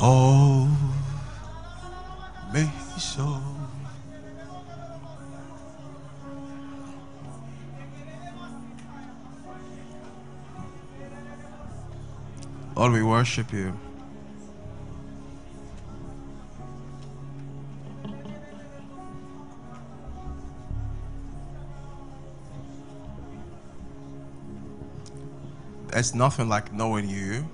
Hold me so. Lord, we worship you. There's nothing like knowing you.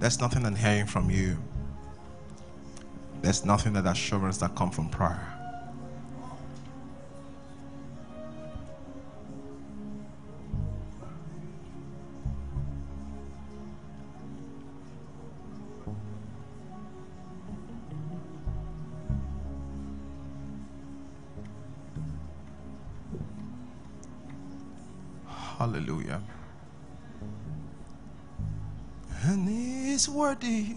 There's nothing than hearing from you. There's nothing than assurance that comes from prayer. Hallelujah. And he's worthy.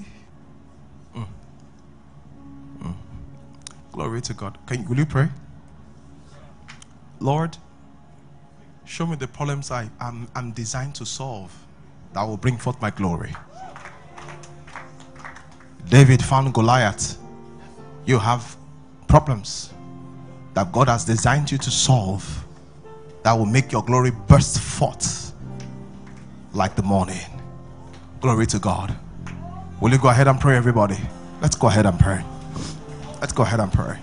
Glory to God. Will you pray? Lord, show me the problems I'm designed to solve that will bring forth my glory. David found Goliath. You have problems that God has designed you to solve that will make your glory burst forth like the morning. Glory to God. Will you go ahead and pray, everybody? Let's go ahead and pray. Let's go ahead and pray.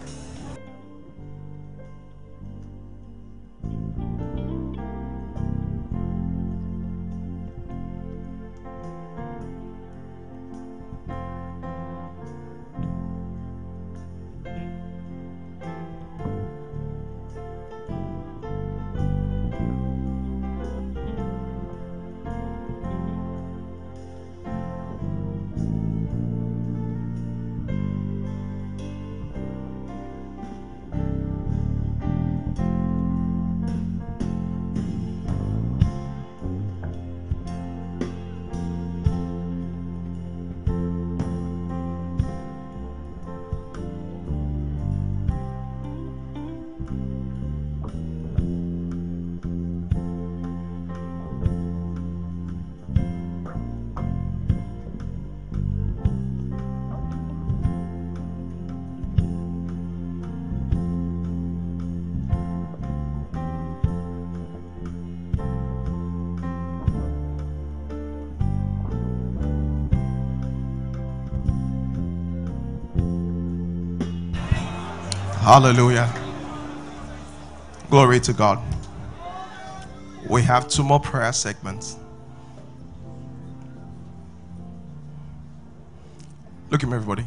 Hallelujah. Glory to God. We have two more prayer segments. Look at me, everybody.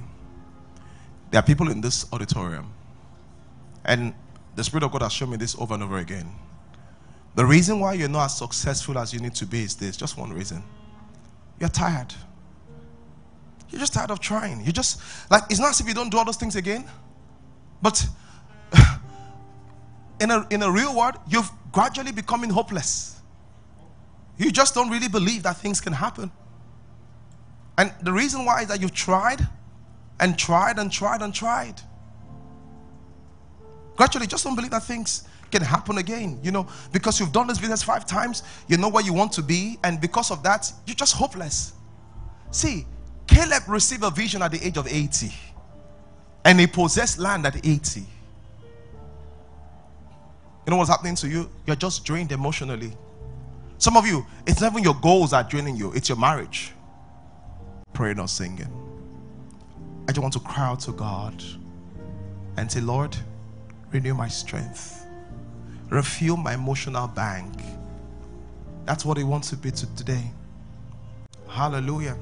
There are people in this auditorium, and the Spirit of God has shown me this over and over again. The reason why you're not as successful as you need to be is this. Just one reason. You're tired. You're just tired of trying. You just, like, it's not as if you don't do all those things again. But in a real world, you're gradually becoming hopeless. You just don't really believe that things can happen. And the reason why is that you've tried and tried and tried and tried. Gradually, just don't believe that things can happen again, you know, because you've done this business 5 times, you know where you want to be, and because of that, you're just hopeless. See, Caleb received a vision at the age of 80. And he possessed land at 80. You know what's happening to you? You're just drained emotionally. Some of you, it's not even your goals that are draining you. It's your marriage. Praying or singing. I just want to cry out to God and say, Lord, renew my strength. Refuel my emotional bank. That's what he wants to be to today. Hallelujah.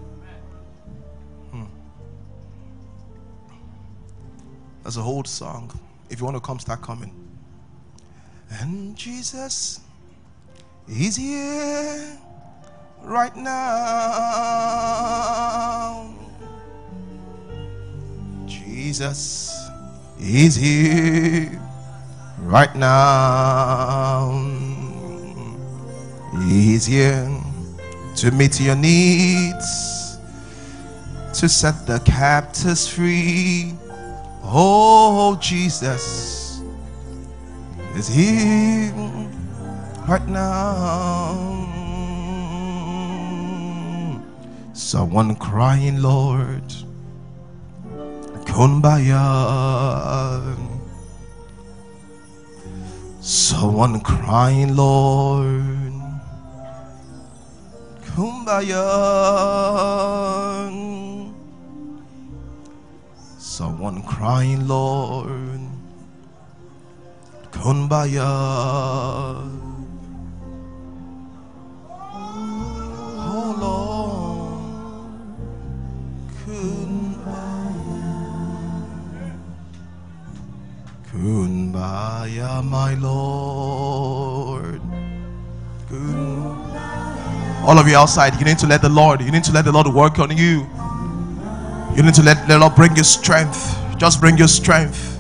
That's an old song. If you want to come, start coming. And Jesus is here right now. Jesus is here right now. He's here to meet your needs, to set the captives free. Oh, Jesus is here right now. Someone crying, Lord, Kumbaya. Someone crying, Lord, Kumbaya. Someone crying, Lord, Kumbaya. Oh Lord. Kumbaya, my Lord. Kumbaya. All of you outside, you need to let the Lord, you need to let the Lord work on you. You need to let the Lord bring your strength. Just bring your strength.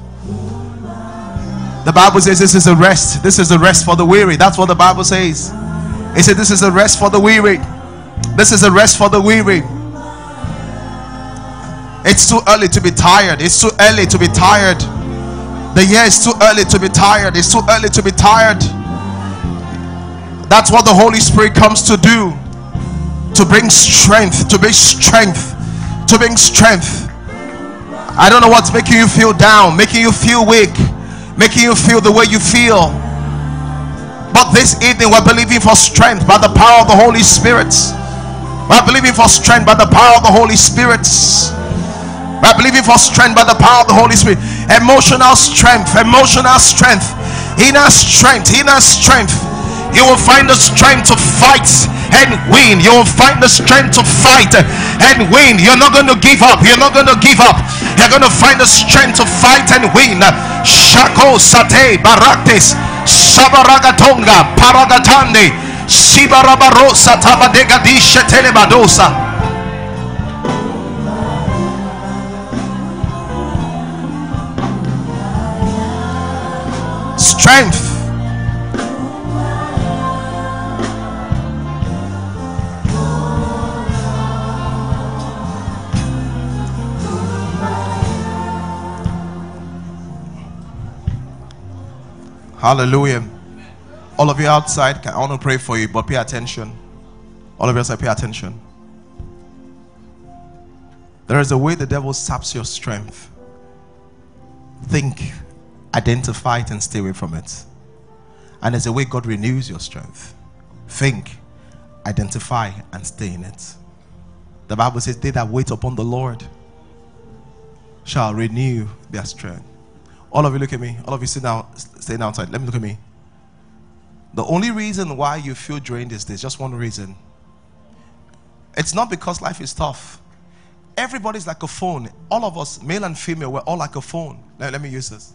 The Bible says this is a rest. This is a rest for the weary. That's what the Bible says. It said this is a rest for the weary. This is a rest for the weary. It's too early to be tired. It's too early to be tired. The year is too early to be tired. It's too early to be tired. That's what the Holy Spirit comes to do. To bring strength. To bring strength. To bring strength. I don't know what's making you feel down. Making you feel weak. Making you feel the way you feel. But this evening we're believing for strength by the power of the Holy Spirit. We're believing for strength by the power of the Holy Spirit. By believing for strength by the power of the Holy Spirit. Emotional strength, emotional strength, inner strength, inner strength. You will find the strength to fight and win. You will find the strength to fight and win. You're not going to give up. You're not going to give up. You're going to find the strength to fight and win. Shako Sate Baraktes Sabaragatonga Paragatande Sibarabarosa Tabadegadisha Telebadosa. Strength. Hallelujah. All of you outside, I want to pray for you, but pay attention. All of you outside, pay attention. There is a way the devil saps your strength. Think. Identify it and stay away from it. And there's a way God renews your strength. Think, identify, and stay in it. The Bible says, they that wait upon the Lord shall renew their strength. All of you look at me. All of you sit down, stay down outside. Let me look at me. The only reason why you feel drained is this. Just one reason. It's not because life is tough. Everybody's like a phone. All of us, male and female, we're all like a phone. Let me use this.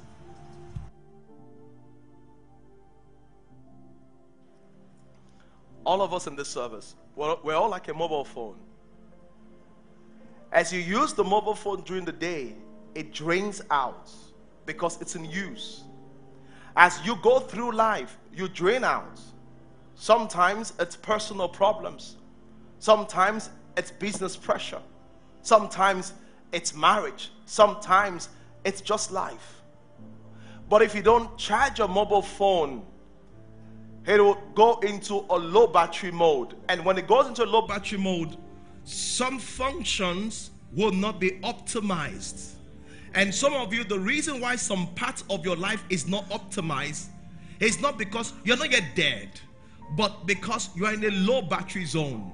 All of us in this service, we're all like a mobile phone. As you use the mobile phone during the day, it drains out because it's in use. As you go through life, you drain out. Sometimes it's personal problems. Sometimes it's business pressure. Sometimes it's marriage. Sometimes it's just life. But if you don't charge your mobile phone, it will go into a low battery mode. And when it goes into a low battery mode, some functions will not be optimized. And some of you, the reason why some parts of your life is not optimized is not because you're not yet dead, but because you're in a low battery zone.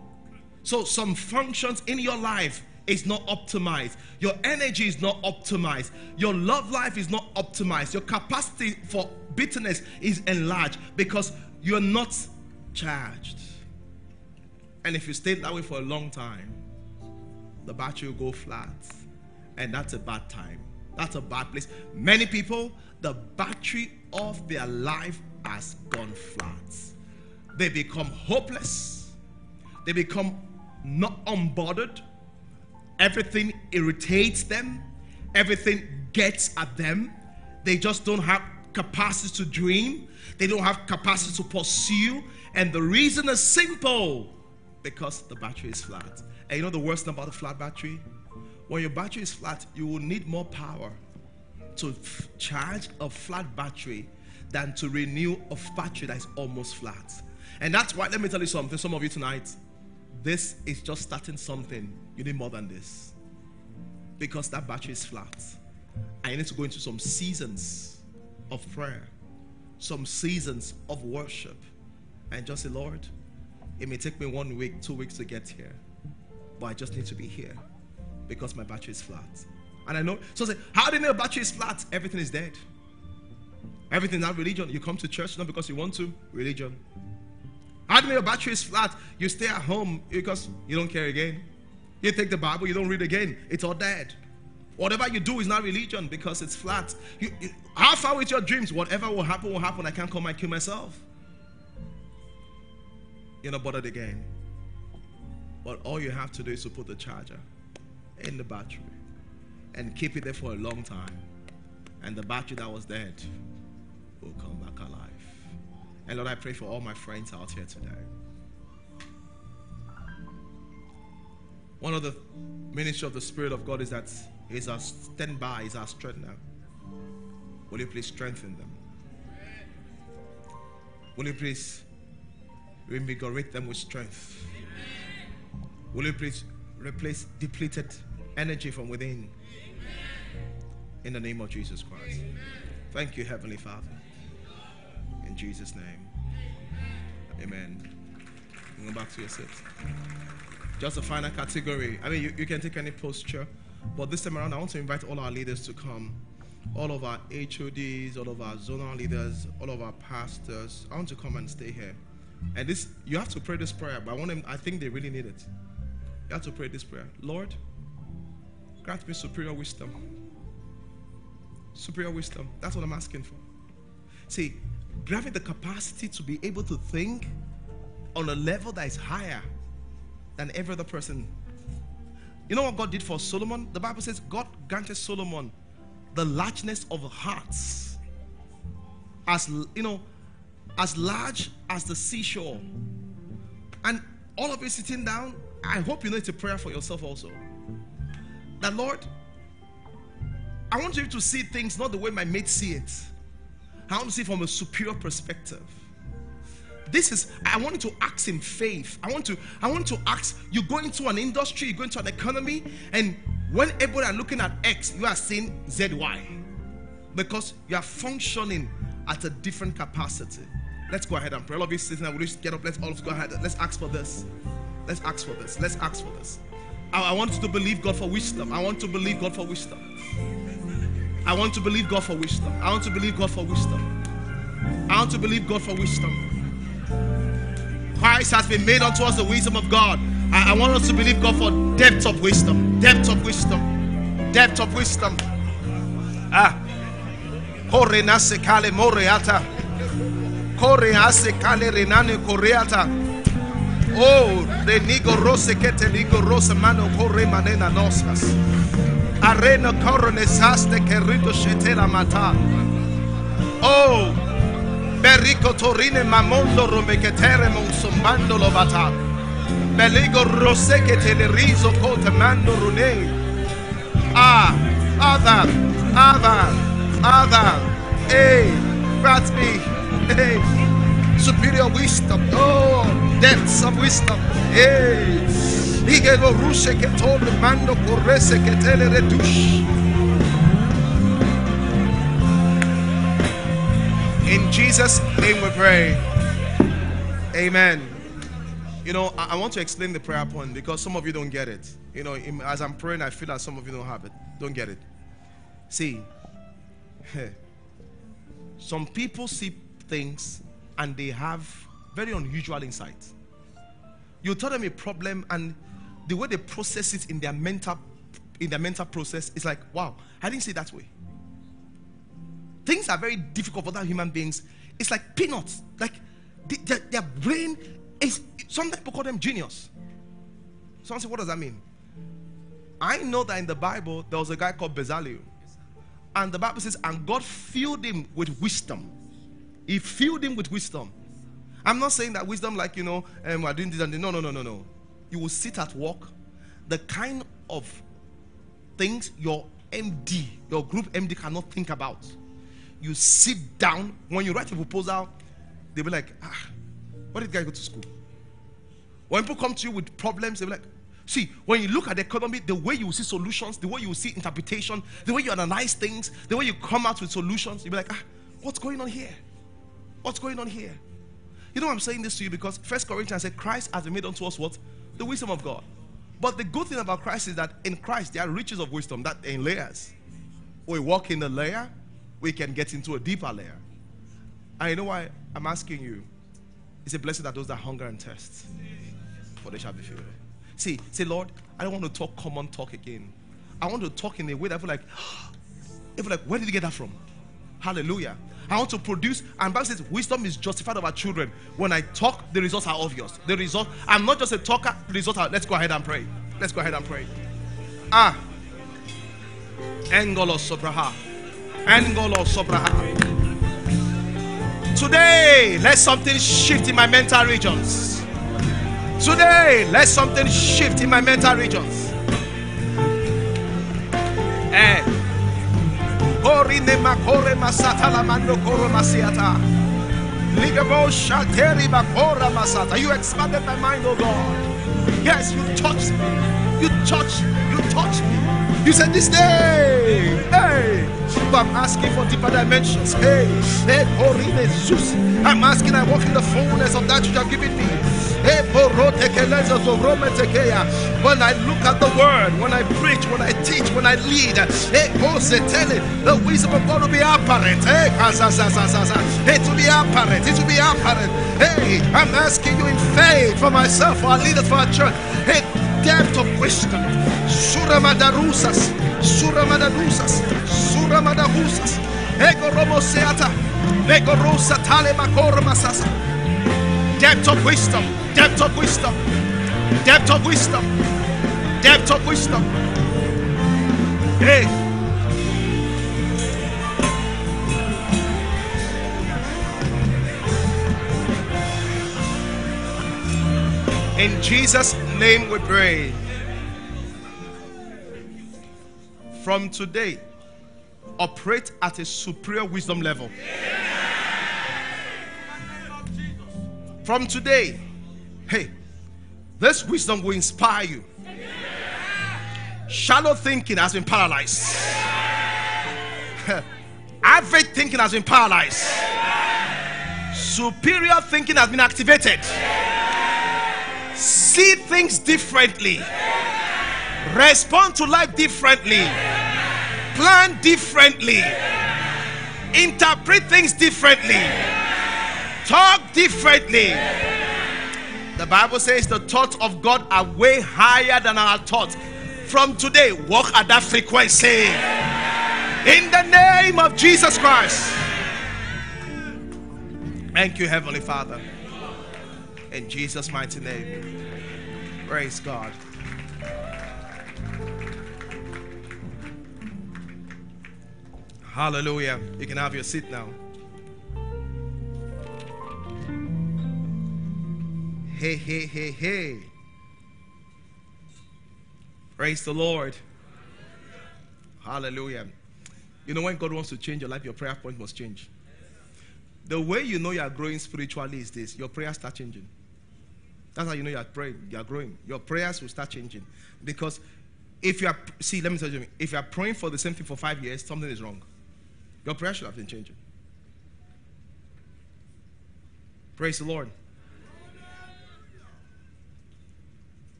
So some functions in your life is not optimized. Your energy is not optimized. Your love life is not optimized. Your capacity for bitterness is enlarged because you are not charged. And if you stay that way for a long time, the battery will go flat. And that's a bad time. That's a bad place. Many people, the battery of their life has gone flat. They become hopeless. They become not unbothered. Everything irritates them. Everything gets at them. They just don't have capacity to dream. They don't have capacity to pursue. And the reason is simple, because the battery is flat. And you know the worst thing about a flat battery? When your battery is flat, you will need more power to charge a flat battery than to renew a battery that is almost flat. And that's why, let me tell you something, some of you tonight, This is just starting something. You need more than this. Because that battery is flat. I need to go into some seasons of prayer, some seasons of worship, and just say, Lord, it may take me 1 week, 2 weeks to get here, but I just need to be here because my battery is flat. And I know, so say, how do you know battery is flat? Everything is dead. Everything, not religion. You come to church not because you want to, religion. How do you know your battery is flat? You stay at home because you don't care again. You take the Bible, you don't read again. It's all dead. Whatever you do is not religion because it's flat. You how far with your dreams? Whatever will happen will happen. I can't come and kill myself. You're not bothered again. But all you have to do is to put the charger in the battery and keep it there for a long time. And the battery that was dead will come back alive. And Lord, I pray for all my friends out here today. One of the ministry of the Spirit of God is that is our standby, is our strengthener. Will you please strengthen them? Will you please reinvigorate them with strength? Will you please replace depleted energy from within? In the name of Jesus Christ. Thank you, Heavenly Father. In Jesus' name. Amen. Go back to your seat. Just a final category. I mean, you can take any posture. But this time around, I want to invite all our leaders to come. All of our HODs, all of our zonal leaders, all of our pastors. I want to come and stay here. And this, you have to pray this prayer. But I think they really need it. You have to pray this prayer. Lord, grant me superior wisdom. Superior wisdom. That's what I'm asking for. See, grant me the capacity to be able to think on a level that is higher than every other person. You know what God did for Solomon? The Bible says God granted Solomon the largeness of hearts, as you know, as large as the seashore. And all of you sitting down, I hope you know it's a prayer for yourself also. That Lord, I want you to see things not the way my mates see it. I want to see from a superior perspective. This is, I want to ask in faith. I want to ask, you go into an industry, you go into an economy, and when everybody are looking at X, you are seeing ZY. Because you are functioning at a different capacity. Let's go ahead and pray. All of you sitting there, will you get up? Let's all go ahead. Let's ask for this. Let's ask for this. Let's ask for this. I want to believe God for wisdom. I want to believe God for wisdom. I want to believe God for wisdom. I want to believe God for wisdom. I want to believe God for wisdom. Christ has been made unto us the wisdom of God. I want us to believe God for depth of wisdom. Depth of wisdom. Depth of wisdom. Ah. Korenasekale moreata. Koreasekale renane koreata. Oh, renigo rose kete ligo rose mano kore manena nosas. Arena koronesaste kerito shetela mata. Oh. Berico Torine Mamondo Romeketere Monsumbando Lovata Beligo Roseke Telerizo Cotamando Rune. Ah, Adam, hey, grant me, hey, superior wisdom, oh, depths of wisdom, hey, Igego Rushe Ketole Mando Correse Ketele Redush. In Jesus' name we pray. Amen. You know, I want to explain the prayer point because some of you don't get it. You know, as I'm praying, I feel that some of you don't have it. Don't get it. See, some people see things and they have very unusual insight. You tell them a problem and the way they process it in their mental process is like, wow, I didn't see it that way. Things are very difficult for other human beings. It's like peanuts. Like their brain is, some people call them genius. Someone say, what does that mean? I know that in the Bible, there was a guy called Bezalel. And the Bible says, and God filled him with wisdom. He filled him with wisdom. I'm not saying that wisdom like, you know, we're doing this and this. No. You will sit at work. The kind of things your MD, your group MD cannot think about. You sit down, when you write a proposal, they'll be like, ah, where did the guy go to school? When people come to you with problems, they're like, see, when you look at the economy, the way you see solutions, the way you see interpretation, the way you analyze things, the way you come out with solutions, you'll be like, ah, what's going on here? What's going on here? You know, I'm saying this to you because 1 Corinthians said, Christ has been made unto us what? The wisdom of God. But the good thing about Christ is that in Christ, there are riches of wisdom that in layers. We walk in a layer, we can get into a deeper layer. And you know why I'm asking you? It's a blessing that those that hunger and thirst, for they shall be filled. Say, Lord, I don't want to talk common talk again. I want to talk in a way that I feel like, where did you get that from? Hallelujah. I want to produce, and Bible says, wisdom is justified of our children. When I talk, the results are obvious. The result, I'm not just a talker, the results are, let's go ahead and pray. Let's go ahead and pray. Engolo Sobraha. Today, let something shift in my mental regions. Today, let something shift in my mental regions. You expanded my mind, oh God. Yes, you touched me. You touched me. You said this day. But I'm asking for deeper dimensions. I'm asking, I walk in the fullness of that which you have given me. When I look at the word, when I preach, when I teach, when I lead, the wisdom of God will be apparent. It will be apparent. It will be apparent. Hey, I'm asking you in faith for myself, for our leaders, for our church. Hey, depth of wisdom. Suramadusas. Ego Romoseata. Ego Rosa Talemakormasasa. Depth of wisdom. Hey. In Jesus' name we pray. From today, operate at a superior wisdom level. From today, hey, this wisdom will inspire you. Shallow thinking has been paralyzed. Average thinking has been paralyzed. Superior thinking has been activated. See things differently. Respond to life differently. Plan differently. Interpret things differently. Talk differently. The Bible says the thoughts of God are way higher than our thoughts. From today, walk at that frequency. In the name of Jesus Christ. Thank you, Heavenly Father. In Jesus' mighty name. Praise God. Hallelujah. You can have your seat now. Hey. Praise the Lord. Hallelujah. You know, when God wants to change your life, your prayer point must change. The way you know you are growing spiritually is this. Your prayers start changing. That's how you know you are praying. You are growing. Your prayers will start changing. Because if you are, see, let me tell you, if you are praying for the same thing for 5 years, something is wrong. Your prayer should have been changing. Praise the Lord.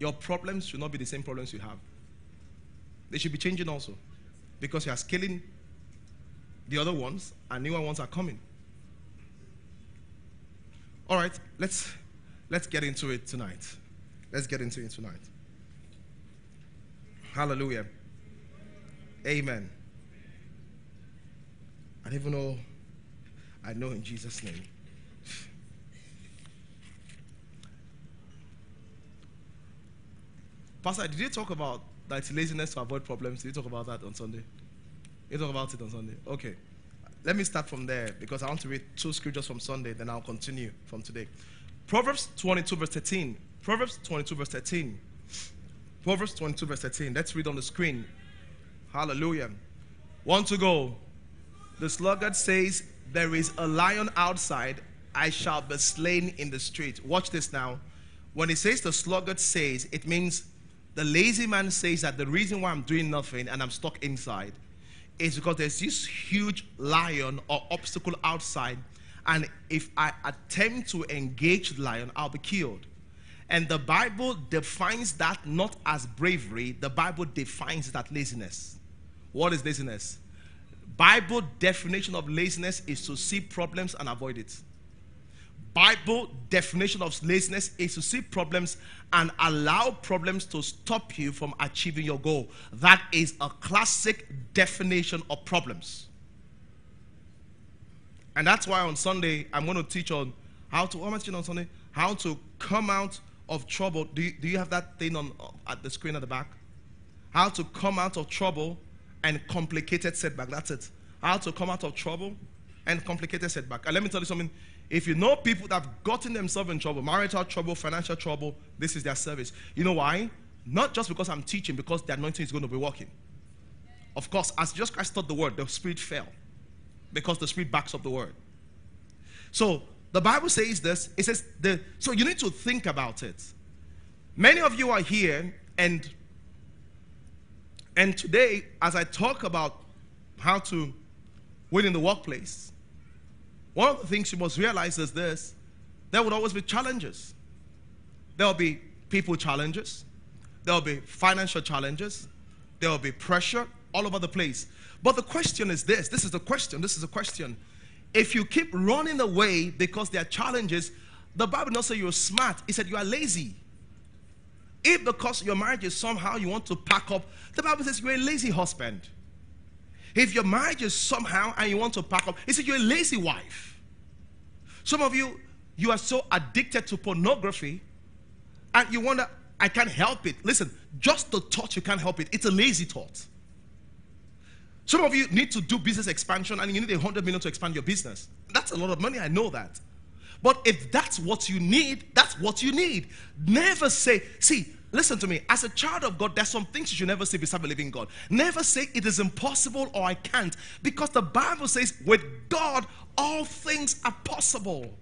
Your problems should not be the same problems you have. They should be changing also. Because you are scaling the other ones and newer ones are coming. All right, let's get into it tonight. Let's get into it tonight. Hallelujah. Amen. And even though I know in Jesus' name. Pastor, did you talk about that it's laziness to avoid problems? Did you talk about that on Sunday? You talk about it on Sunday? Okay. Let me start from there because I want to read two scriptures from Sunday, then I'll continue from today. Proverbs 22 verse 13. Let's read on the screen. Hallelujah. One to go. The sluggard says, there is a lion outside I shall be slain in the street. Watch this now. When it says the sluggard says, it means the lazy man says that the reason why I'm doing nothing and I'm stuck inside is because there's this huge lion or obstacle outside, and if I attempt to engage the lion, I'll be killed. And the Bible defines that not as bravery. The Bible defines that laziness. What is laziness? Bible definition of laziness is to see problems and avoid it. Bible definition of laziness is to see problems and allow problems to stop you from achieving your goal. That is a classic definition of problems. And that's why on Sunday, I'm going to teach on how to, how to come out of trouble. Do you have that thing on at the screen at the back? How to come out of trouble and complicated setback. That's it. How to come out of trouble and complicated setback. And let me tell you something. If you know people that have gotten themselves in trouble, marital trouble, financial trouble, this is their service. You know why? Not just because I'm teaching, because the anointing is going to be working. Of course, as Jesus Christ taught the word, the Spirit fell, because the Spirit backs up the word. So the Bible says this. It says, so you need to think about it. Many of you are here, and today, as I talk about how to win in the workplace, one of the things you must realize is this: there will always be challenges. There will be people challenges. There will be financial challenges. There will be pressure all over the place. But the question is this. This is the question. This is the question. If you keep running away because there are challenges, the Bible does not say you're smart. It said you are lazy. If because your marriage is somehow you want to pack up, the Bible says you're a lazy husband. If your marriage is somehow and you want to pack up, it says you're a lazy wife. Some of you, you are so addicted to pornography and you wonder, I can't help it. Listen, just the thought you can't help it. It's a lazy thought. Some of you need to do business expansion and you need 100 million to expand your business. That's a lot of money, I know that. But if that's what you need, that's what you need. Never say, see, listen to me, as a child of God, there's some things you should never say beside believing God. Never say it is impossible or I can't, because the Bible says with God, all things are possible.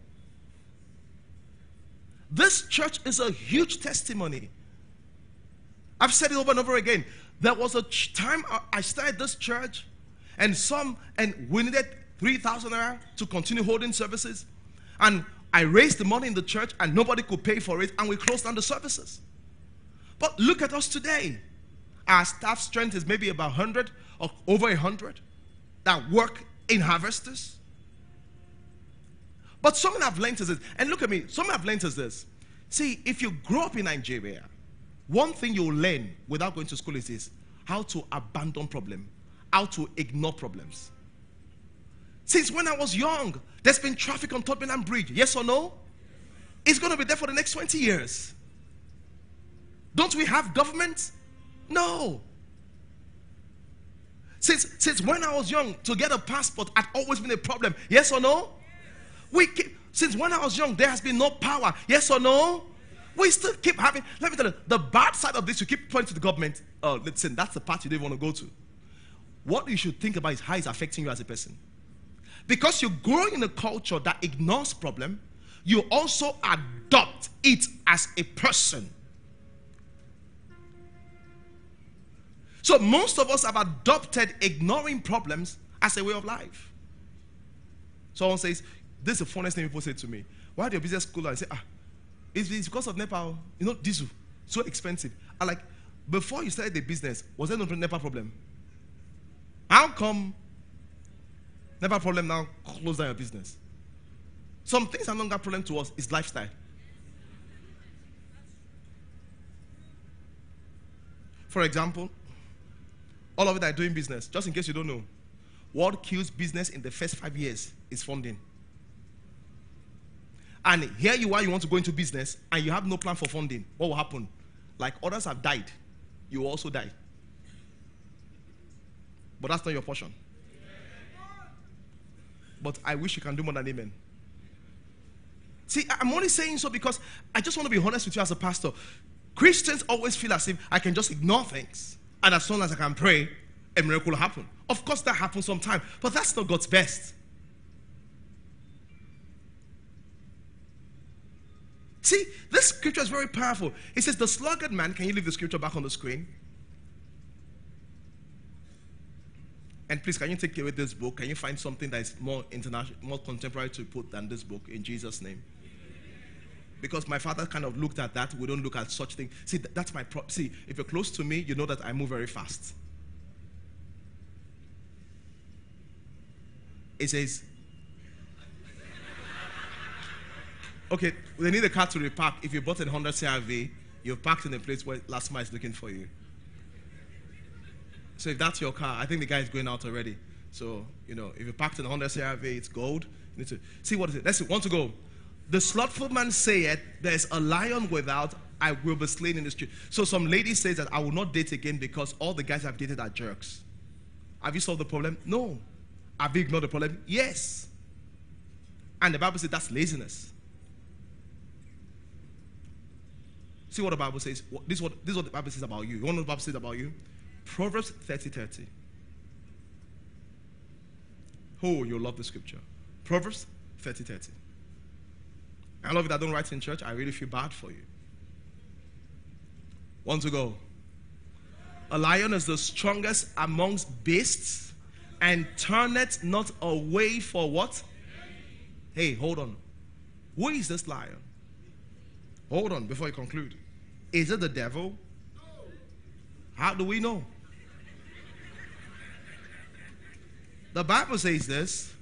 This church is a huge testimony. I've said it over and over again. There was a time I started this church and we needed 3,000 naira to continue holding services. And I raised the money in the church and nobody could pay for it, and we closed down the services. But look at us today. Our staff strength is maybe about 100 or over 100 that work in Harvesters. But something I've learned is this. And look at me. Something I've learned is this. See, if you grow up in Nigeria, one thing you'll learn without going to school is this: how to abandon problem, how to ignore problems. Since when I was young, there's been traffic on Tottenham Bridge. Yes or no? It's going to be there for the next 20 years. Don't we have government? No. Since when I was young, to get a passport had always been a problem. Yes or no? Since when I was young, there has been no power. Yes or no? We still keep having. Let me tell you, the bad side of this, you keep pointing to the government. Oh, listen, that's the part you don't want to go to. What you should think about is how it's affecting you as a person. Because you grow in a culture that ignores problem, you also adopt it as a person. So most of us have adopted ignoring problems as a way of life. Someone says, this is the funniest thing people say to me. Why do your business school? I say, it's because of NEPA. You know, diesel, so expensive. I'm like, before you started the business, was there no NEPA problem? How come NEPA problem now close down your business? Some things are not that problem to us. It's lifestyle. For example, all of it are doing business. Just in case you don't know, what kills business in the first 5 years is funding. And here you are, you want to go into business, and you have no plan for funding. What will happen? Like others have died, you will also die. But that's not your portion. But I wish you can do more than amen. See, I'm only saying so because I just want to be honest with you as a pastor. Christians always feel as if I can just ignore things, and as soon as I can pray, a miracle will happen. Of course, that happens sometimes, but that's not God's best. See, this scripture is very powerful. It says, the sluggard man, can you leave the scripture back on the screen? And please, can you take away this book? Can you find something that is more international, more contemporary to put than this book, in Jesus' name? Because my father kind of looked at that. We don't look at such things. See, that's my prop. See, if you're close to me, you know that I move very fast. It says, okay, they need a car to repark. If you bought a Honda CRV, you're parked in a place where last mile is looking for you. So if that's your car, I think the guy is going out already. So, you know, if you're parked in a Honda CRV, it's gold. You need to see what is it. Let's see, 1 to go. The slothful man saith, there is a lion without, I will be slain in the street. So some lady says that I will not date again because all the guys I've dated are jerks. Have you solved the problem? No. Have you ignored the problem? Yes. And the Bible says that's laziness. See what the Bible says. This is what the Bible says about you. You want to know what the Bible says about you? Proverbs 30:30. Oh, you'll love the scripture. Proverbs 30:30. I love it. I don't write in church. I really feel bad for you. 1 to go. A lion is the strongest amongst beasts and turneth not away for what? Hey, hold on. Who is this lion? Hold on before you conclude. Is it the devil? How do we know? The Bible says this.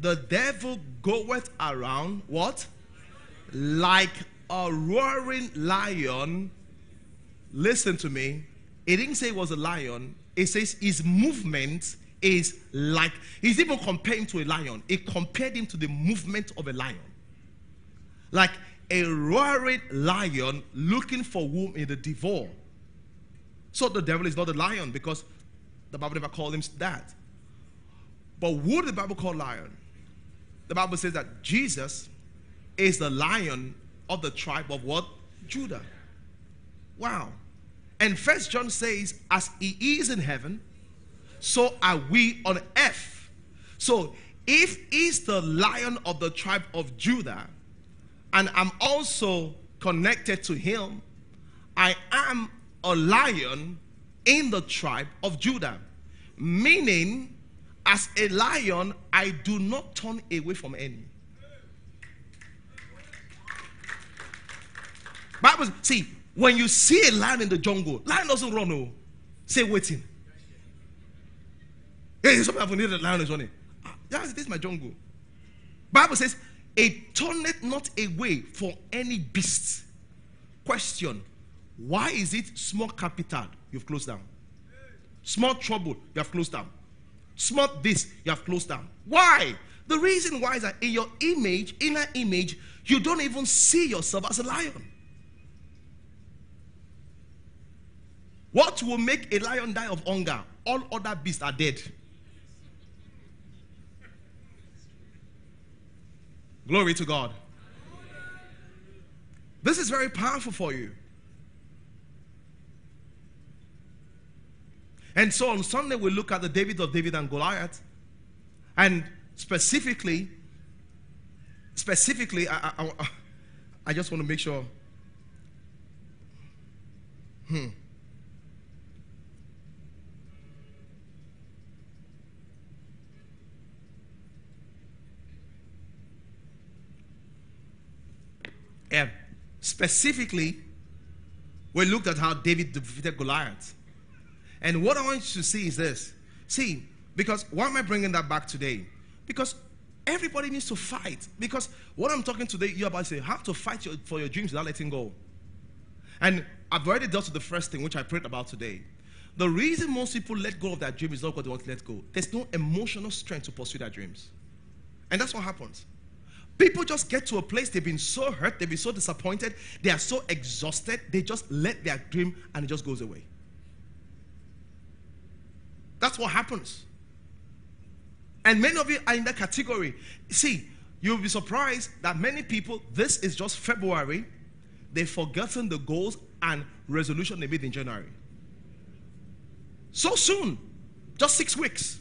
The devil goeth around, what? Like a roaring lion. Listen to me. It didn't say it was a lion. It says his movement is like, he's even comparing him to a lion. It compared him to the movement of a lion. Like a roaring lion looking for whom it will devour. So the devil is not a lion because the Bible never called him that. But what did the Bible call lion? The Bible says that Jesus is the lion of the tribe of what? Judah. Wow. And 1 John says, as he is in heaven, so are we on earth. So if he's the lion of the tribe of Judah, and I'm also connected to him, I am a lion in the tribe of Judah. Meaning, as a lion, I do not turn away from any. Bible, see, when you see a lion in the jungle, lion doesn't run, oh. Say, waiting. Hey, something happened here, the lion is running. Yes, this is my jungle. Bible says, it turneth not away for any beast. Question, why is it small capital, you've closed down? Small trouble, you have closed down. Small this, you have closed down. Why? The reason why is that in your image, inner image, you don't even see yourself as a lion. What will make a lion die of hunger? All other beasts are dead. Glory to God. This is very powerful for you. And so on Sunday, we look at the David of David and Goliath. And specifically, I just want to make sure. Yeah. Specifically, we looked at how David defeated Goliath. And what I want you to see is this. See, because why am I bringing that back today? Because everybody needs to fight. Because what I'm talking today, you're about to say, you have to fight for your dreams without letting go. And I've already dealt with the first thing, which I prayed about today. The reason most people let go of their dream is not what they want to let go. There's no emotional strength to pursue their dreams. And that's what happens. People just get to a place, they've been so hurt, they've been so disappointed, they are so exhausted, they just let their dream and it just goes away. That's what happens. And many of you are in that category. See, you'll be surprised that many people, this is just February, they've forgotten the goals and resolution they made in January. So soon, just 6 weeks,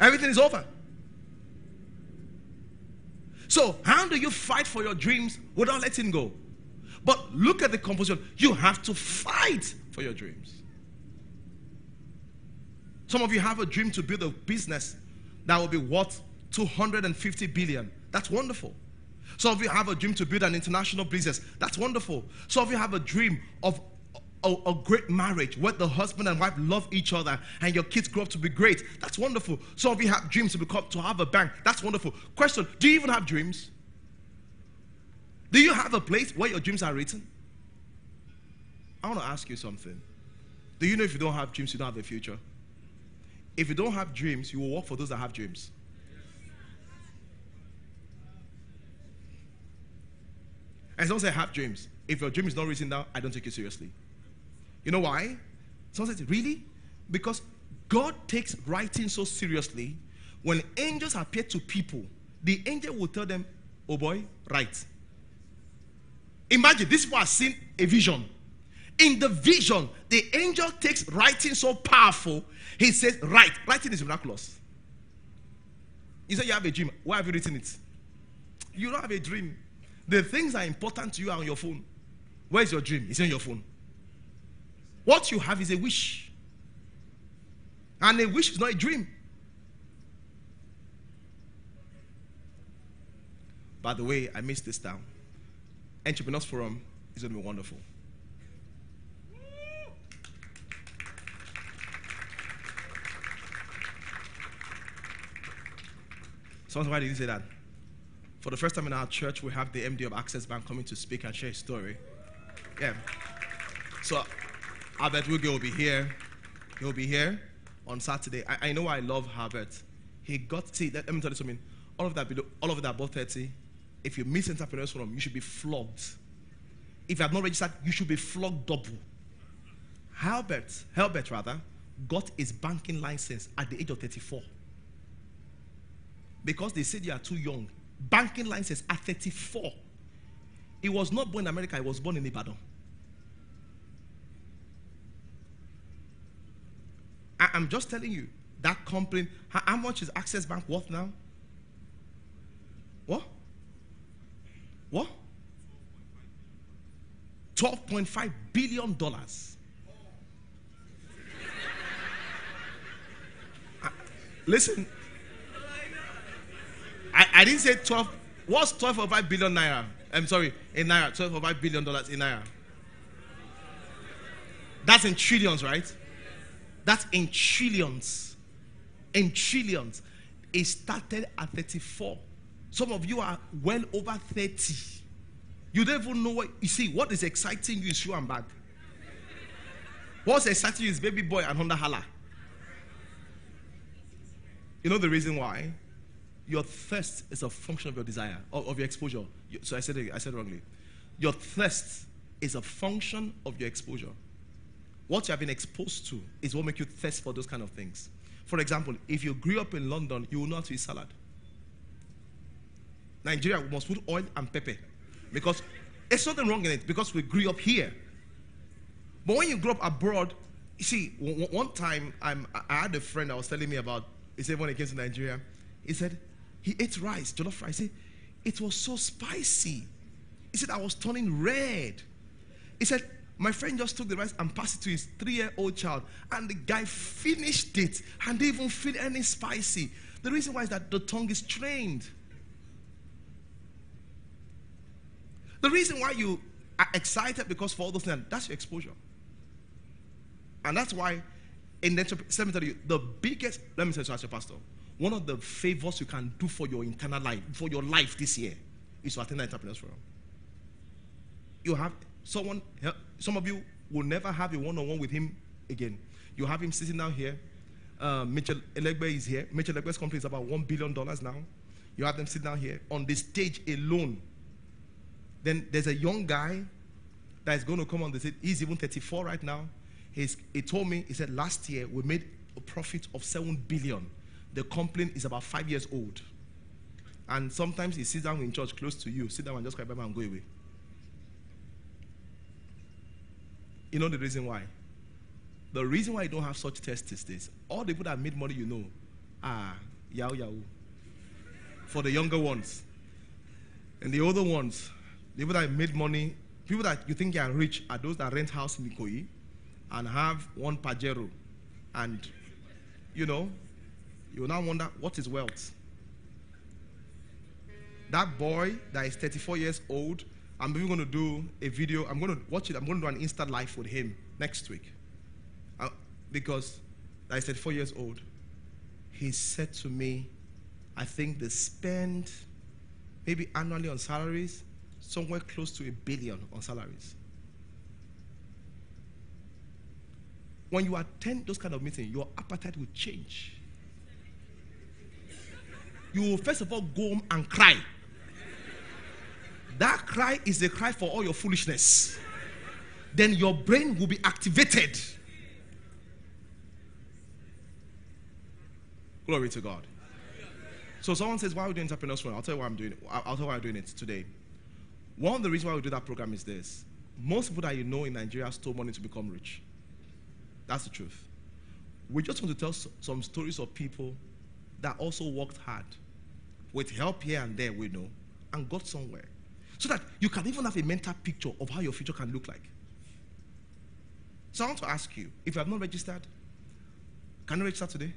everything is over. So how do you fight for your dreams without letting go? But look at the composition. You have to fight for your dreams. Some of you have a dream to build a business that will be worth 250 billion. That's wonderful. Some of you have a dream to build an international business. That's wonderful. Some of you have a dream of a great marriage where the husband and wife love each other and your kids grow up to be great. That's wonderful. Some of you have dreams to have a bank. That's wonderful. Question, do you even have dreams? Do you have a place where your dreams are written? I want to ask you something. Do you know if you don't have dreams, you don't have a future? If you don't have dreams, you will work for those that have dreams. And someone says, have dreams. If your dream is not written down, I don't take you seriously. You know why? Someone says, really? Because God takes writing so seriously. When angels appear to people, the angel will tell them, oh boy, write. Imagine, this people are seeing a vision. In the vision, the angel takes writing so powerful, he says, write. Writing is miraculous. You say you have a dream. Why have you written it? You don't have a dream. The things that are important to you are on your phone. Where is your dream? It's on your phone. What you have is a wish. And a wish is not a dream. By the way, I missed this down. Entrepreneurs Forum is going to be wonderful. So why did you say that? For the first time in our church, we have the MD of Access Bank coming to speak and share his story. Yeah. So Albert Wigge will be here. He'll be here on Saturday. I know I love Albert. He got tea. Let me tell you something. All of that below, all of that above 30. If you miss Entrepreneurs Forum, you should be flogged. If you have not registered, you should be flogged double. Albert got his banking license at the age of 34. Because they said you are too young. Banking license at 34. He was not born in America, he was born in Ibadan. I'm just telling you, that complaint, how much is Access Bank worth now? What? What? $12.5 billion. Oh. Listen. I didn't say 12. What's 12.5 billion naira? I'm sorry, in naira. $12.5 billion in naira. That's in trillions, right? That's in trillions. In trillions. It started at 34. Some of you are well over 30. You don't even know what you see. What is exciting you is shoe and bag. What's exciting you is baby boy and Honda Hala. You know the reason why? Your thirst is a function of your desire, of your exposure. So I said wrongly. Your thirst is a function of your exposure. What you have been exposed to is what makes you thirst for those kind of things. For example, if you grew up in London, you will know how to eat salad. Nigeria, we must put oil and pepper because there's nothing wrong in it because we grew up here. But when you grow up abroad, you see, one time I had a friend that was telling me about, he said when he came to Nigeria, he said he ate rice, jollof rice. He said it was so spicy. He said I was turning red. He said my friend just took the rice and passed it to his 3-year-old child and the guy finished it and didn't even feel any spicy. The reason why is that the tongue is trained. The reason why you are excited because for all those things, that's your exposure. And that's why in the cemetery, the biggest, let me say to as your pastor, one of the favors you can do for your internal life, for your life this year, is to attend the Entrepreneurs Forum. You have someone, some of you will never have a one-on-one with him again. You have him sitting down here. Mitchell Elegwe is here. Mitchell Elegwe's company is about $1 billion now. You have them sitting down here on the stage alone. Then there's a young guy that is going to come on the stage. He's even 34 right now. He told me, he said, last year we made a profit of $7 billion. The complaint is about 5 years old. And sometimes he sits down in church close to you, sit down and just cry and go away. You know the reason why? The reason why you don't have such tests is this. All the people that made money you know are yao yao. For the younger ones. And the older ones, the people that made money People that you think are rich are those that rent house in Ikoyi and have one Pajero. And, you know, you now wonder, what is wealth? That boy that is 34 years old, I'm even going to do a video. I'm going to watch it. I'm going to do an Insta live with him next week. Because that is 34 years old. He said to me, I think they spend maybe annually on salaries, somewhere close to $1 billion on salaries. When you attend those kind of meetings, your appetite will change. You will first of all go home and cry. That cry is a cry for all your foolishness. Then your brain will be activated. Glory to God. So someone says, why are we doing Entrepreneurs Forum? I'll tell you why I'm doing it. I'll tell you why I'm doing it today. One of the reasons why we do that program is this. Most people that you know in Nigeria stole money to become rich. That's the truth. We just want to tell some stories of people that also worked hard with help here and there, we know, and got somewhere. So that you can even have a mental picture of how your future can look like. So I want to ask you, if you have not registered, can you register today?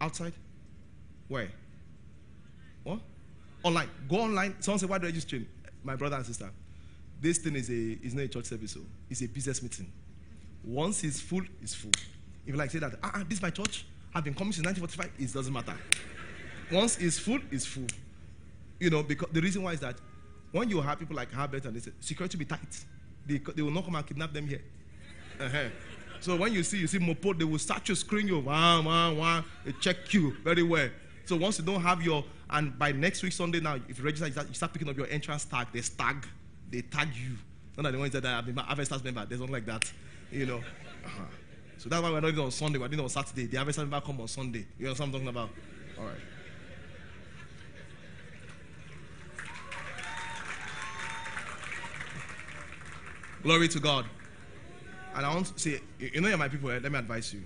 Outside? Where? What? Online. Go online. Someone said, why do I register? My brother and sister, this thing is not a church service, so it's a business meeting. Once it's full, it's full. If you like say that, this is my church, I've been coming since 1945, it doesn't matter. Once it's full, it's full. You know, because the reason why is that when you have people like Albert and they say, security be tight. They will not come and kidnap them here. So when you see Mopo, they will start you, screen you, wah, wah, wah. They check you very well. So once you don't have your, and by next week, Sunday now, if you register, you start picking up your entrance tag. They tag you. None of the ones that Harvest Stars member, they don't like that, you know. So that's why we're not doing it on Sunday, we're doing it on Saturday. The Harvest Stars member come on Sunday. You know what I'm talking about? All right. Glory to God. And I want to say, you know you're my people, let me advise you.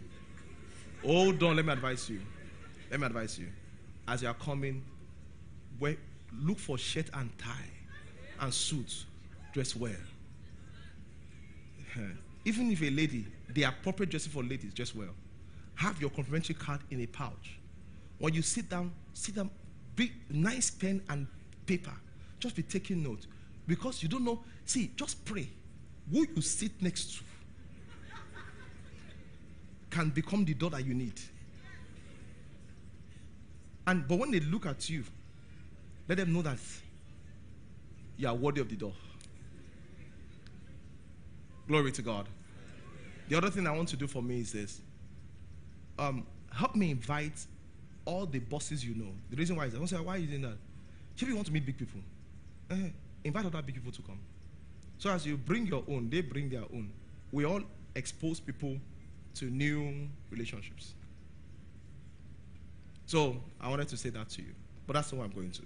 Hold on, let me advise you. Let me advise you. As you are coming, look for shirt and tie and suits. Dress well. Even if a lady, the appropriate dressing for ladies, dress well. Have your complimentary card in a pouch. When you sit down, big, nice pen and paper. Just be taking note. Because you don't know, see, just pray. Who you sit next to can become the door that you need. But when they look at you, let them know that you are worthy of the door. Glory to God. The other thing I want to do for me is this. Help me invite all the bosses you know. The reason why is I don't say, why are you doing that? If you want to meet big people, invite other big people to come. So as you bring your own, they bring their own. We all expose people to new relationships. So I wanted to say that to you, but that's all I'm going to.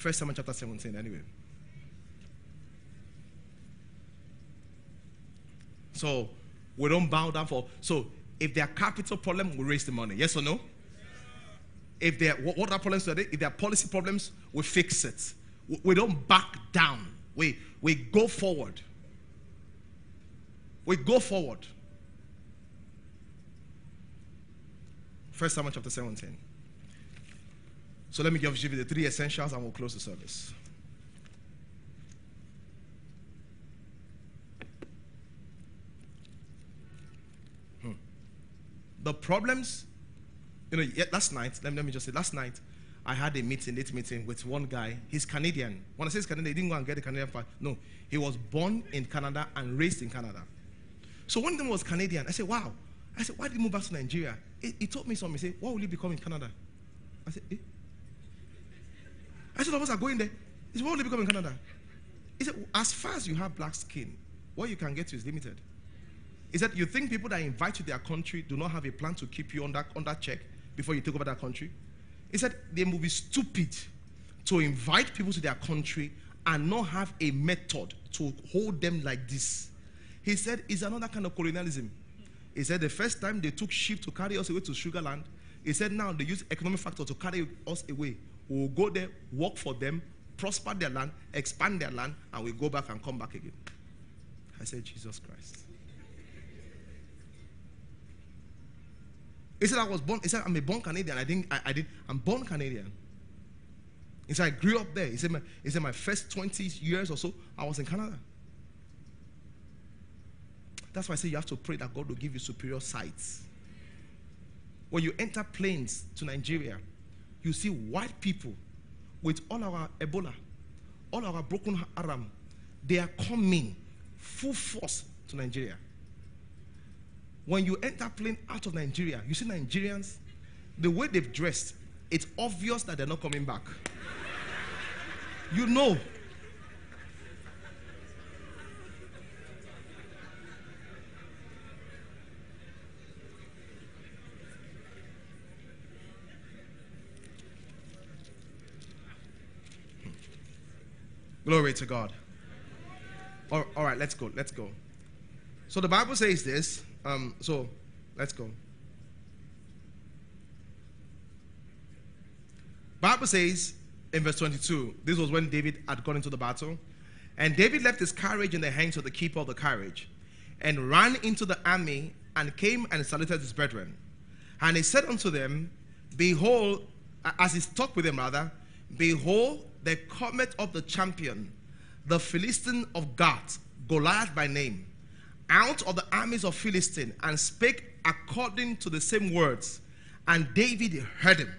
1 Samuel chapter 17, anyway. So we don't bow down for. So if their capital problem, we raise the money. Yes or no? Yes. If they what are problems today? If there are policy problems, we fix it. We don't back down. We go forward. We go forward. 1 Samuel chapter 17. So let me give you the three essentials and we'll close the service. The problems, you know, last night, let me just say, last night, I had a meeting, late meeting with one guy. He's Canadian. When I say he's Canadian, he didn't go and get the Canadian part. No, he was born in Canada and raised in Canada. So one of them was Canadian. I said, wow. I said, why did you move back to Nigeria? He told me something. He said, what will you become in Canada? I said, eh? I said, of us are going there. He said, what will you become in Canada? He said, as far as you have black skin, what you can get to is limited. Is that you think people that invite you to their country do not have a plan to keep you under check before you take over that country? Is that they will be stupid to invite people to their country and not have a method to hold them like this. He said, it's another kind of colonialism. He said, the first time they took sheep to carry us away to Sugarland, he said, now they use economic factor to carry us away. We'll go there, work for them, prosper their land, expand their land, and we'll go back and come back again. I said, Jesus Christ. He said, I'm a born Canadian. I'm born Canadian. He said, I grew up there. He said, my first 20 years or so, I was in Canada. That's why I say you have to pray that God will give you superior sight. When you enter planes to Nigeria, you see white people with all our Ebola, all our broken arm, they are coming full force to Nigeria. When you enter plane out of Nigeria, you see Nigerians, the way they've dressed, it's obvious that they're not coming back. You know. Glory to God. All right, let's go. Let's go. So the Bible says this. So let's go. Bible says in verse 22, this was when David had gone into the battle. And David left his carriage in the hands of the keeper of the carriage and ran into the army and came and saluted his brethren. And he said unto them, behold, as he talked with them rather, behold, the comet of the champion, the Philistine of Gath, Goliath by name, out of the armies of Philistine, and spake according to the same words. And David heard him.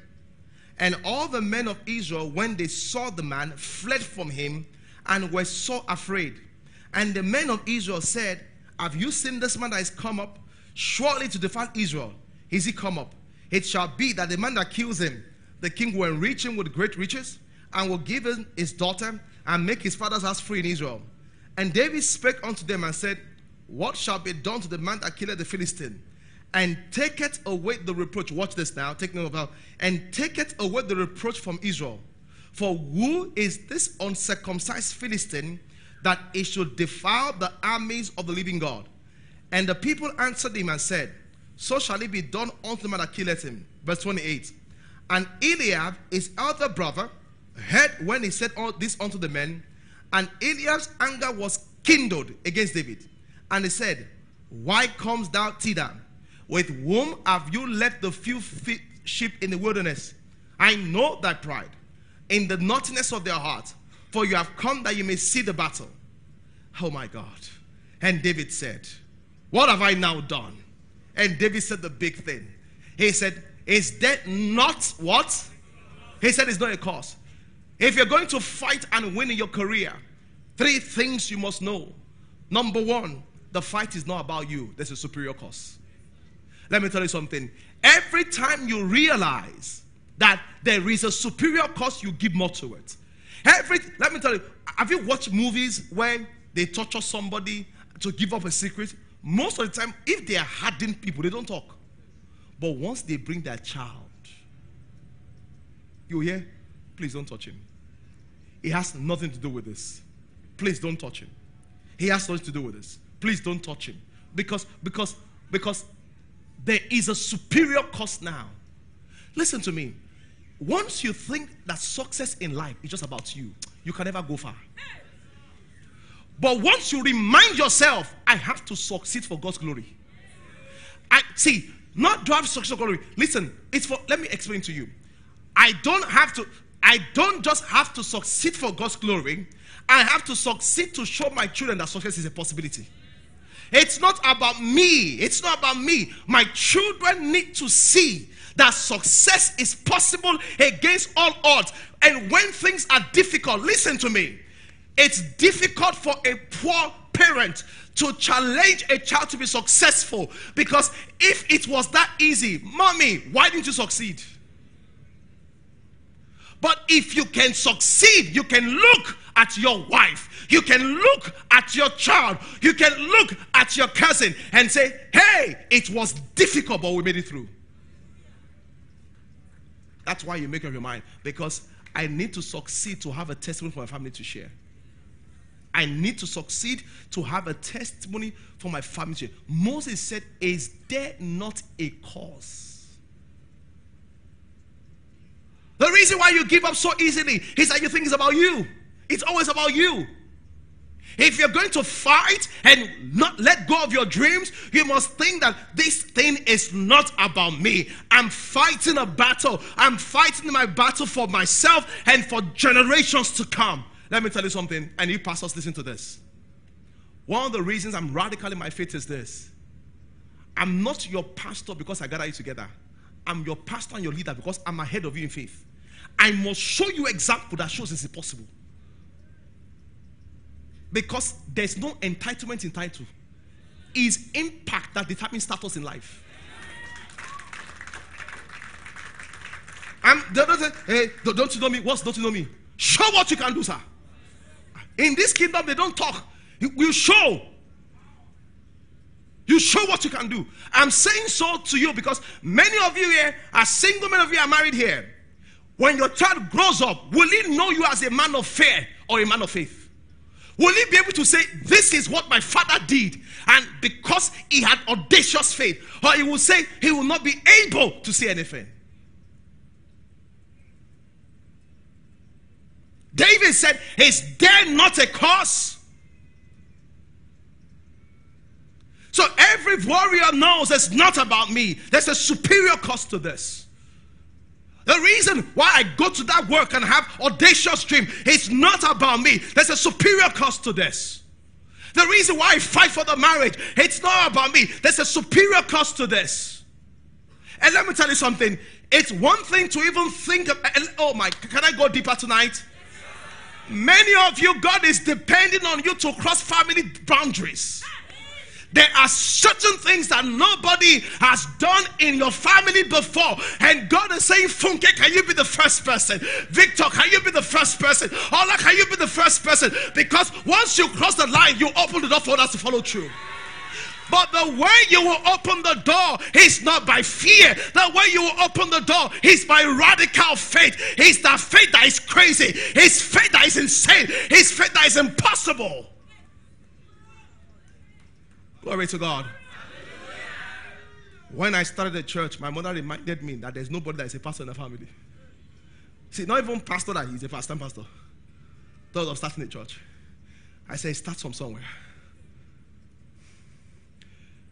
And all the men of Israel, when they saw the man, fled from him and were so afraid. And the men of Israel said, have you seen this man that is come up? Surely to defy Israel is he come up. It shall be that the man that kills him, the king will enrich him with great riches, and will give him his daughter, and make his father's house free in Israel. And David spake unto them and said, what shall be done to the man that killeth the Philistine? And taketh away the reproach. Watch this now. Take note of that. And taketh away the reproach from Israel. For who is this uncircumcised Philistine that he should defile the armies of the living God? And the people answered him and said, so shall it be done unto the man that killeth him. Verse 28. And Eliab, his elder brother, heard when he said all this unto the men, and Eliab's anger was kindled against David, and he said, why comes thou thither? With whom have you left the few sheep in the wilderness? I know thy pride in the naughtiness of their heart, for you have come that you may see the battle. Oh my God. And David said, what have I now done? And David said the big thing. He said, is that not what? He said, it's not a cause. If you're going to fight and win in your career, three things you must know. Number one, the fight is not about you. There's a superior cause. Let me tell you something. Every time you realize that there is a superior cause, you give more to it. Let me tell you, have you watched movies where they torture somebody to give up a secret? Most of the time, if they are hardened people, they don't talk. But once they bring their child, you hear, please don't touch him. He has nothing to do with this. Please don't touch him. He has nothing to do with this. Please don't touch him. Because there is a superior cause now. Listen to me. Once you think that success in life is just about you, you can never go far. But once you remind yourself, I have to succeed for God's glory. Not do I have success for glory. Listen, let me explain to you. I don't just have to succeed for God's glory. I have to succeed to show my children that success is a possibility. It's not about me. It's not about me. My children need to see that success is possible against all odds. And when things are difficult, listen to me. It's difficult for a poor parent to challenge a child to be successful, because if it was that easy, mommy, why didn't you succeed? But if you can succeed, you can look at your wife, you can look at your child, you can look at your cousin and say, hey, it was difficult, but we made it through. That's why you make up your mind, because I need to succeed to have a testimony for my family to share. I need to succeed to have a testimony for my family to share. Moses said, is there not a cause? The reason why you give up so easily is that you think it's about you. It's always about you. If you're going to fight and not let go of your dreams, you must think that this thing is not about me. I'm fighting a battle. I'm fighting my battle for myself and for generations to come. Let me tell you something, and you pastors, listen to this. One of the reasons I'm radical in my faith is this. I'm not your pastor because I gather you together. I'm your pastor and your leader because I'm ahead of you in faith. I must show you example that shows it's impossible. Because there's no entitlement in title. It's impact that determines status in life. Hey, don't you know me? What's don't you know me? Show what you can do, sir. In this kingdom, they don't talk. You show. You show what you can do. I'm saying so to you because many of you here are single, many of you are married here. When your child grows up, will he know you as a man of fear or a man of faith? Will he be able to say, this is what my father did? And because he had audacious faith, or he will say, he will not be able to say anything. David said, is there not a cause? So every warrior knows it's not about me. There's a superior cause to this. The reason why I go to that work and have audacious dream is not about me. There's a superior cause to this. The reason why I fight for the marriage, it's not about me. There's a superior cause to this. And let me tell you something. It's one thing to even think about, oh my, can I go deeper tonight? Many of you, God is depending on you to cross family boundaries. There are certain things that nobody has done in your family before. And God is saying, Funke, can you be the first person? Victor, can you be the first person? Ola, can you be the first person? Because once you cross the line, you open the door for others to follow through. But the way you will open the door is not by fear. The way you will open the door is by radical faith. It's that faith that is crazy. It's faith that is insane. It's faith that is impossible. Glory to God. When I started the church, my mother reminded me that there's nobody that is a pastor in the family. See, not even pastor that he's a first-time pastor. Thought of starting a church. I said, start from somewhere.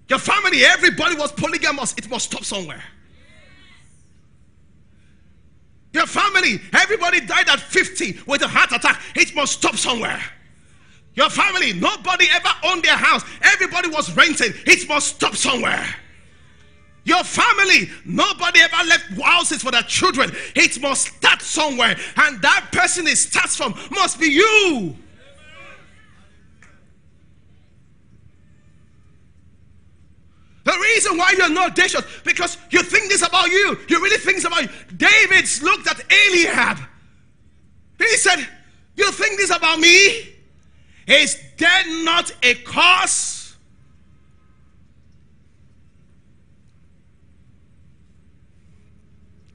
Your family, everybody was polygamous. It must stop somewhere. Your family, everybody died at 50 with a heart attack. It must stop somewhere. Your family, nobody ever owned their house. Everybody was renting. It must stop somewhere. Your family, nobody ever left houses for their children. It must start somewhere. And that person it starts from must be you. The reason why you're not audacious, because you think this about you. You really think this about you. David looked at Eliab. He said, you think this about me? Is there not a cause?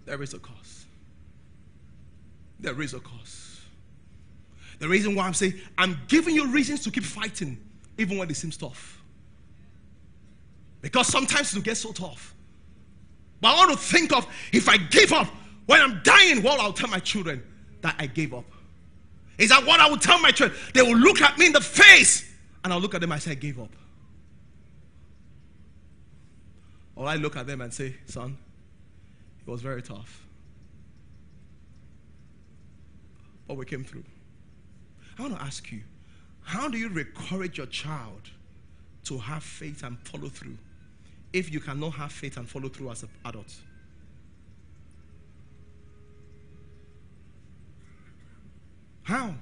There is a cause. There is a cause. The reason why I'm saying, I'm giving you reasons to keep fighting, even when it seems tough. Because sometimes it gets so tough. But I want to think of, if I give up, when I'm dying, well, I'll tell my children that I gave up. Is that what I will tell my children? They will look at me in the face and I'll look at them and say, I gave up. Or I look at them and say, son, it was very tough. But we came through. I want to ask you, how do you encourage your child to have faith and follow through if you cannot have faith and follow through as an adult? How?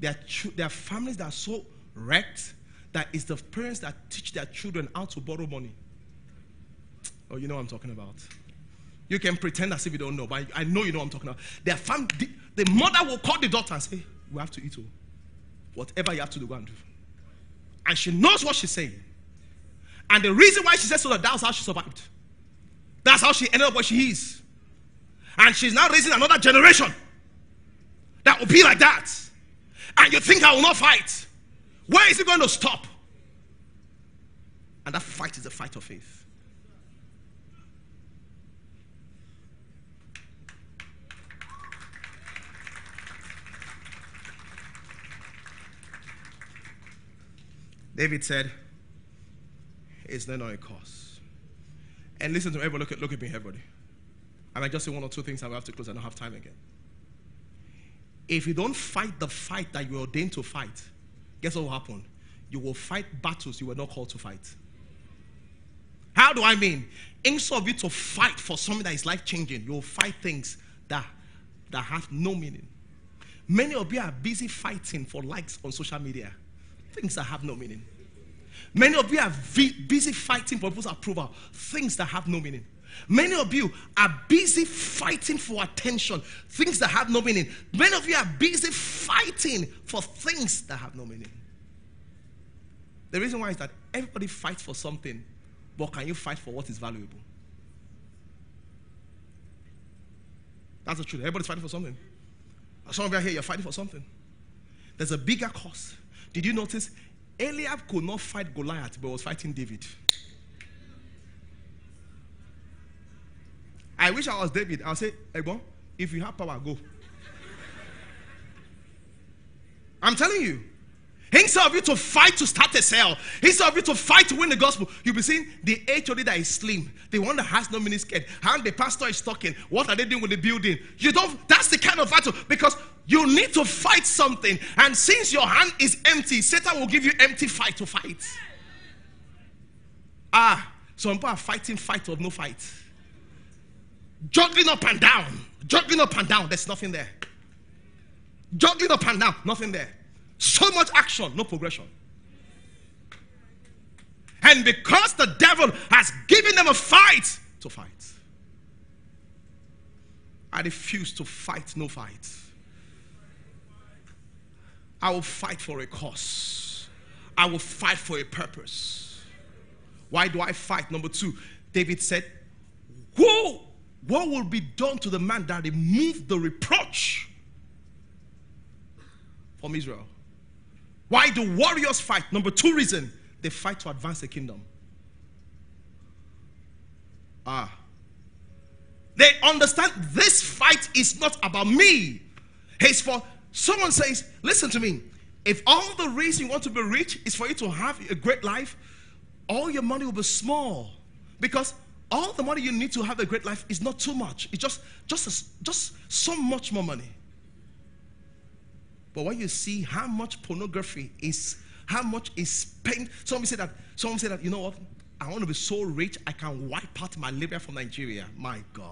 There are families that are so wrecked that it's the parents that teach their children how to borrow money. Oh, you know what I'm talking about. You can pretend as if you don't know, but I know you know what I'm talking about. The mother will call the daughter and say, we have to eat. Oh. Whatever you have to do, go and do. And she knows what she's saying. And the reason why she says so, that's how she survived. That's how she ended up where she is. And she's now raising another generation that will be like that. And you think I will not fight. Where is it going to stop? And that fight is the fight of faith. David said, it's not on a course. And listen to everybody, look at me, everybody. I might just say one or two things I will have to close. I don't have time again. If you don't fight the fight that you were ordained to fight, guess what will happen? You will fight battles you were not called to fight. How do I mean? Instead of you to fight for something that is life-changing, you will fight things that have no meaning. Many of you are busy fighting for likes on social media, things that have no meaning. Many of you are busy fighting for people's approval, things that have no meaning. Many of you are busy fighting for attention, things that have no meaning. Many of you are busy fighting for things that have no meaning. The reason why is that everybody fights for something, but can you fight for what is valuable? That's the truth. Everybody's fighting for something. Some of you are here, you're fighting for something. There's a bigger cause. Did you notice? Eliab could not fight Goliath, but was fighting David. I wish I was David. I'll say, Egbon, if you have power, go. I'm telling you. Instead of you to fight to start a cell, instead of you to fight to win the gospel, you'll be seeing the HOD that is slim, the one that has no miniskirt, and the pastor is talking. What are they doing with the building? You don't. That's the kind of battle, because you need to fight something, and since your hand is empty, Satan will give you empty fight to fight. Some people are fighting fight of no fight, juggling up and down, juggling up and down. There's nothing there. Juggling up and down, nothing there. So much action, no progression. And because the devil has given them a fight to fight. I refuse to fight, no fight. I will fight for a cause. I will fight for a purpose. Why do I fight? Number two, David said, who? What will be done to the man that removed the reproach from Israel? Why do warriors fight? Number two reason, they fight to advance the kingdom. They understand this fight is not about me. It's for, someone says, listen to me, if all the reason you want to be rich is for you to have a great life, all your money will be small. Because all the money you need to have a great life is not too much. It's just so much more money. But when you see how much pornography is, how much is spent, someone said that, you know what? I want to be so rich, I can wipe out malaria from Nigeria. My God.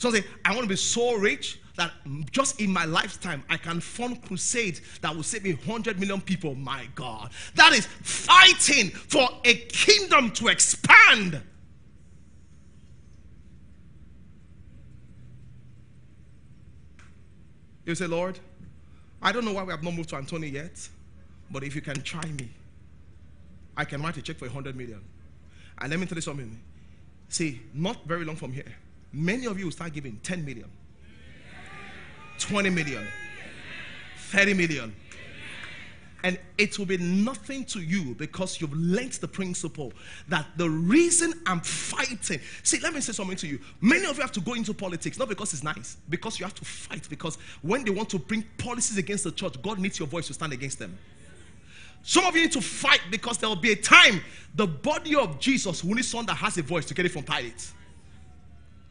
Someone said, I want to be so rich that just in my lifetime, I can fund crusades that will save 100 million people. My God. That is fighting for a kingdom to expand. You say, Lord, I don't know why we have not moved to Anthony yet, but if you can try me, I can write a check for 100 million. And let me tell you something. See, not very long from here, many of you will start giving 10 million, 20 million, 30 million. And it will be nothing to you because you've learnt the principle that the reason I'm fighting. See, let me say something to you. Many of you have to go into politics, not because it's nice, because you have to fight. Because when they want to bring policies against the church, God needs your voice to stand against them. Some of you need to fight because there will be a time the body of Jesus will need someone that has a voice to get it from Pilate.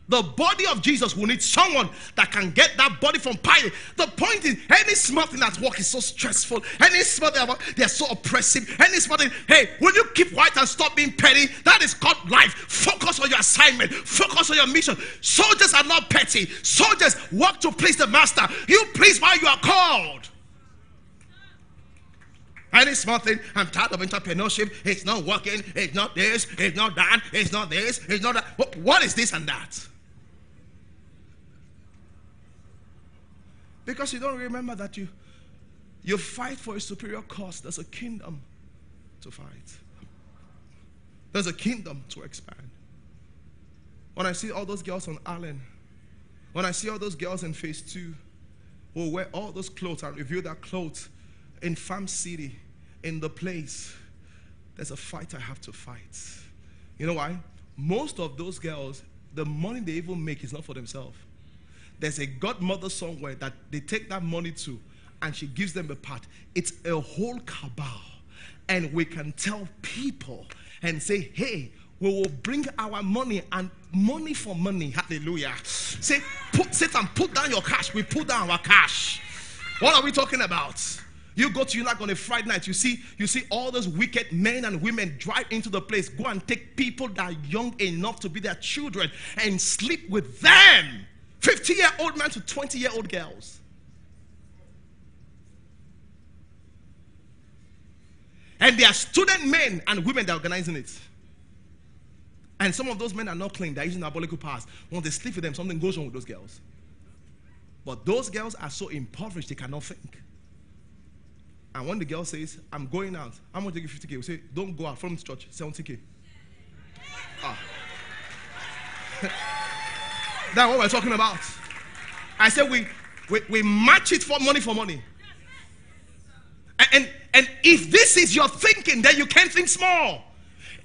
The body of Jesus will need someone that can get that body from Pilate. The point is, any small thing at work is so stressful. Any small thing at work, they are so oppressive. Any small thing, hey, will you keep quiet and stop being petty? That is called life. Focus on your assignment. Focus on your mission. Soldiers are not petty. Soldiers work to please the master. You please while you are called. Any small thing, I'm tired of entrepreneurship. It's not working. It's not this. It's not that. It's not this. It's not that. What is this and that? Because you don't remember that you fight for a superior cause. There's a kingdom to fight. There's a kingdom to expand. When I see all those girls on Allen, when I see all those girls in phase 2 who wear all those clothes and review their clothes in Farm City, in the place, there's a fight I have to fight. You know why? Most of those girls, the money they even make is not for themselves. There's a godmother somewhere that they take that money to, and she gives them a part. It's a whole cabal. and we can tell people and say, hey, we will bring our money and money for money. Hallelujah. Say, Satan, put down your cash. We put down our cash. What are we talking about? You go to UNAC on a Friday night, you see all those wicked men and women drive into the place, go and take people that are young enough to be their children and sleep with them. 50-year-old man to 20-year-old girls. And they are student men and women that are organizing it. And some of those men are not clean. They're using diabolical powers. When they sleep with them, something goes wrong with those girls. But those girls are so impoverished, they cannot think. And when the girl says, I'm going out, I'm going to give you 50K. We say, don't go out from the church, 70K. Ah. That's what we're talking about. I said, we match it for money for money. And if this is your thinking, then you can't think small.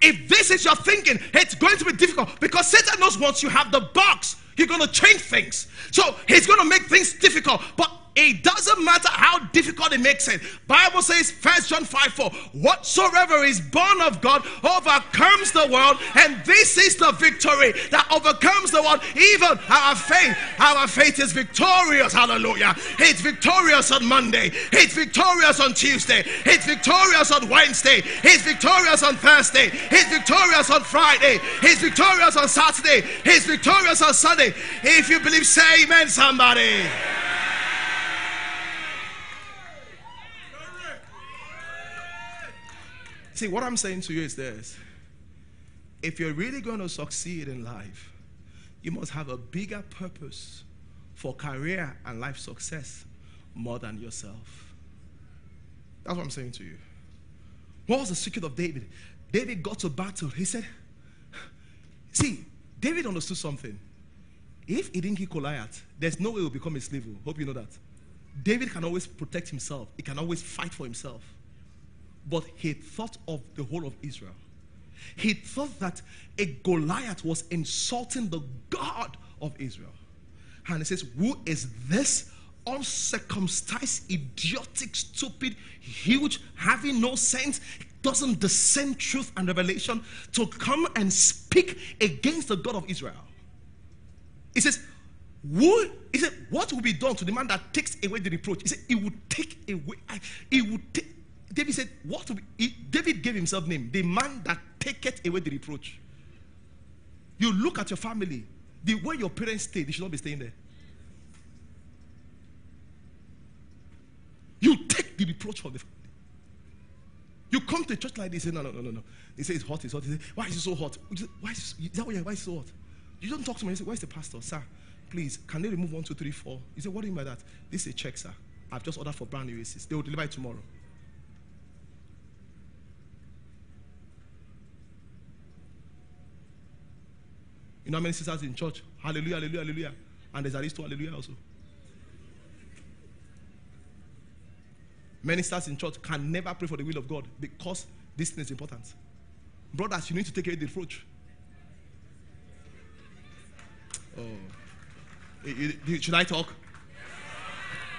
If this is your thinking, it's going to be difficult because Satan knows once you have the box, you're going to change things. So he's going to make things difficult. But it doesn't matter how difficult it makes it. Bible says, 1 John 5:4, whatsoever is born of God overcomes the world, and this is the victory that overcomes the world, even our faith. Our faith is victorious. Hallelujah. It's victorious on Monday. It's victorious on Tuesday. It's victorious on Wednesday. It's victorious on Thursday. It's victorious on Friday. It's victorious on Saturday. It's victorious on Sunday. If you believe, say amen, somebody. See, what I'm saying to you is this. If you're really going to succeed in life, you must have a bigger purpose for career and life success more than yourself. That's what I'm saying to you. What was the secret of David? David got to battle. He said, see, David understood something. If he didn't kill Goliath, there's no way he'll become a slave. Hope you know that. David can always protect himself. He can always fight for himself. But he thought of the whole of Israel. He thought that a Goliath was insulting the God of Israel. And he says, who is this uncircumcised, idiotic, stupid, huge, having no sense, doesn't discern truth and revelation to come and speak against the God of Israel? He says, what will be done to the man that takes away the reproach? He said, it will take away, it will take. David said, what will be, David gave himself name, the man that taketh away the reproach. You look at your family, the way your parents stay, they should not be staying there. You take the reproach from the family. You come to a church like this, say, no. They say, it's hot, it's hot. They say, why is it so hot? Why is it so hot? You don't talk to me. You say, where's the pastor? Sir, please, can they remove 1, 2, 3, 4? You say, what do you mean by that? This is a check, sir. I've just ordered for brand new races. They will deliver it tomorrow. You know how many sisters in church? Hallelujah, hallelujah, hallelujah. And there's at least 2 hallelujah also. Many sisters in church can never pray for the will of God because this thing is important. Brothers, you need to take away the reproach. Oh. Should I talk?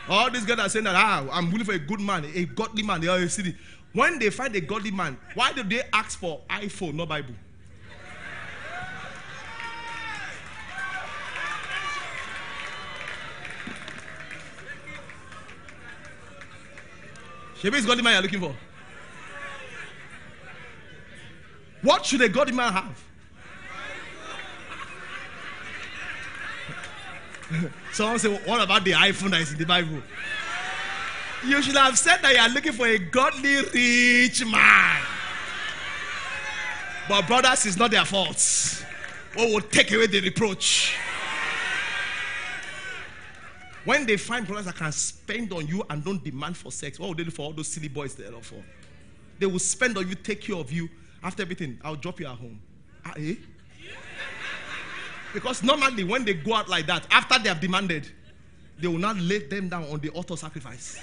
All these guys are saying that, I'm willing for a good man, a godly man. They are a city. When they find a godly man, why do they ask for iPhone, not Bible? Shebi is godly man you're looking for. What should a godly man have? Someone say, what about the iPhone that is in the Bible? You should have said that you are looking for a godly rich man. But brothers, it's not their fault. What will take away the reproach? When they find brothers that can spend on you and don't demand for sex, what would they do for all those silly boys they're for? They will spend on you, take care of you. After everything, I'll drop you at home. Eh? Because normally when they go out like that, after they have demanded, they will not lay them down on the altar sacrifice.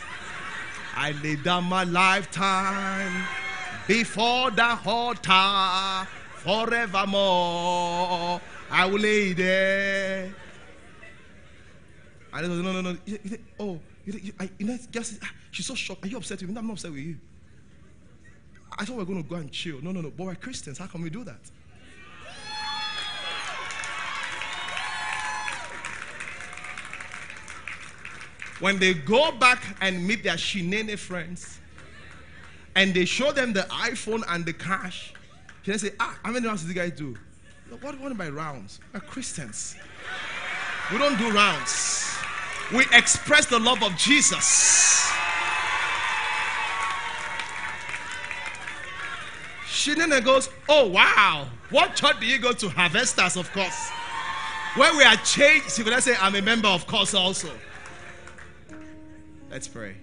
I lay down my lifetime before the altar forevermore. I will lay there. And they said, no. He said, oh, you know, she's so shocked. Are you upset with me? No, I'm not upset with you. I thought we were going to go and chill. No, no, no. But we're Christians. How can we do that? When they go back and meet their shenane friends, and they show them the iPhone and the cash, they say, ah, how many rounds did you guys do? What about rounds? We're Christians. We don't do rounds. We express the love of Jesus. Shenana goes, oh, wow. What church do you go to? Harvesters, of course. When we are changed, she could say, I'm a member, of course, also. Let's pray.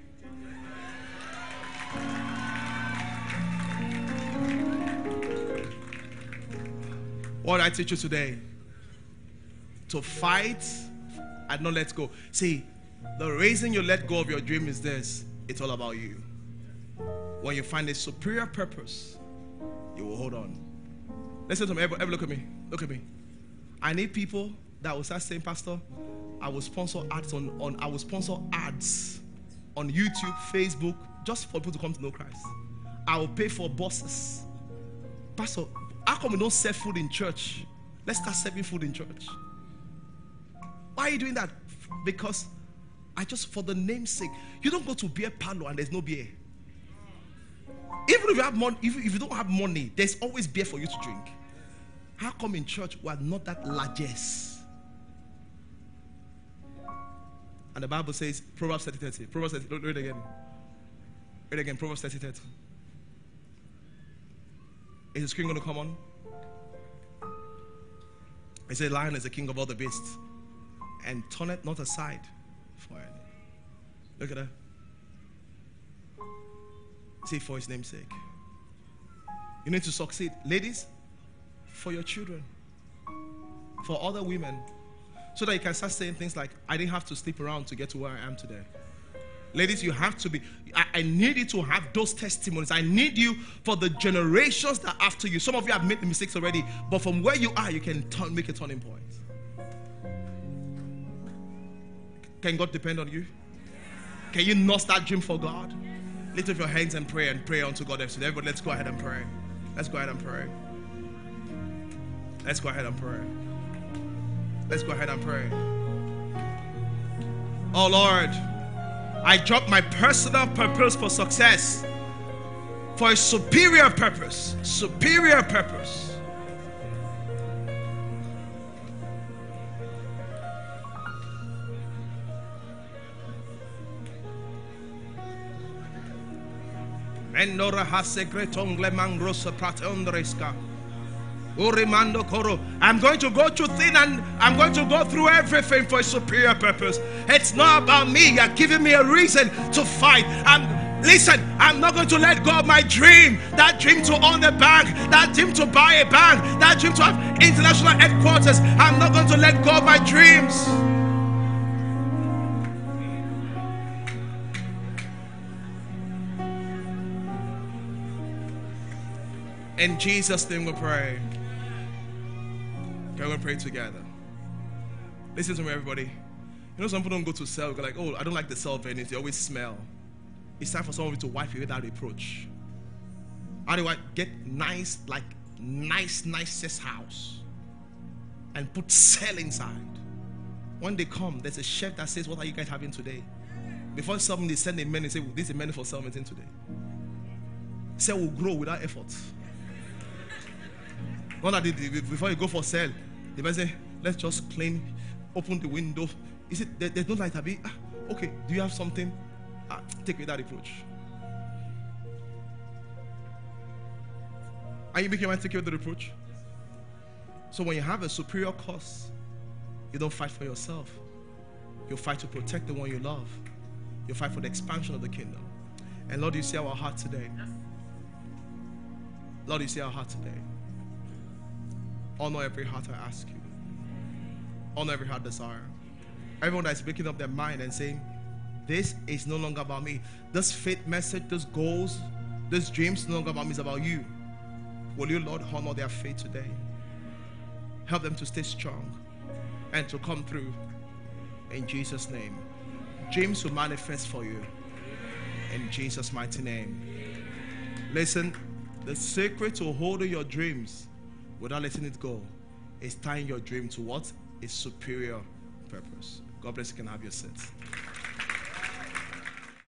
What I teach you today, to fight and not let go. See, the reason you let go of your dream is this: it's all about you. When you find a superior purpose, you will hold on. Listen to me, everybody, look at me. Look at me. I need people that will start saying, Pastor, I will sponsor ads on YouTube, Facebook, just for people to come to know Christ. I will pay for buses. Pastor, how come we don't serve food in church? Let's start serving food in church. Why are you doing that? Because I just, for the name's sake, you don't go to beer parlor and there's no beer. Even if you have money, if you don't have money, there's always beer for you to drink. How come in church we are not that largesse? And the Bible says, Proverbs 30:30. Proverbs 30, read it again. Read it again, Proverbs 30:30. Is the screen going to come on? It says, Lion is the king of all the beasts, and turneth not aside for it. Look at that. Say, for his name's sake. You need to succeed. Ladies, for your children, for other women, so that you can start saying things like, I didn't have to sleep around to get to where I am today. Ladies, you have to be, I need you to have those testimonies. I need you for the generations that are after you. Some of you have made the mistakes already, but from where you are, you can make a turning point. Can God depend on you? Can you nurse that dream for God? Lift up your hands and pray unto God. Everybody, let's go ahead and pray. Let's go ahead and pray. Let's go ahead and pray. Let's go ahead and pray. Oh Lord, I drop my personal purpose for success for a superior purpose. Superior purpose. I'm going to go through thin and I'm going to go through everything for a superior purpose. It's not about me. You're giving me a reason to fight. Listen, I'm not going to let go of my dream. That dream to own a bank, that dream to buy a bank, that dream to have international headquarters. I'm not going to let go of my dreams. In Jesus' name we pray. Can we pray together? Listen to me, everybody. You know, some people don't go to cell. They're like, oh, I don't like the cell venues. They always smell. It's time for someone to wipe you without reproach. How do I get nice, like nicest house and put cell inside? When they come, there's a chef that says, what are you guys having today? Before something, they send a menu and say, well, this is a menu for cell meeting today. Cell will grow without effort. Before you go for sale, they might say, let's just clean, open the window. Is it there's no light? Okay, do you have something? Take without reproach. Are you making your mind take away the reproach? So when you have a superior cause, you don't fight for yourself. You fight to protect the one you love. You fight for the expansion of the kingdom. And Lord, you see our heart today. Lord, you see our heart today. Honor every heart, I ask you. Honor every heart desire. Everyone that's waking up their mind and saying, this is no longer about me. This faith message, these goals, these dreams, no longer about me, it's about you. Will you, Lord, honor their faith today? Help them to stay strong and to come through. In Jesus' name. Dreams will manifest for you. In Jesus' mighty name. Listen, The secret to holding your dreams without letting it go is tying your dream to what? A superior purpose. God bless you. Can have your sense.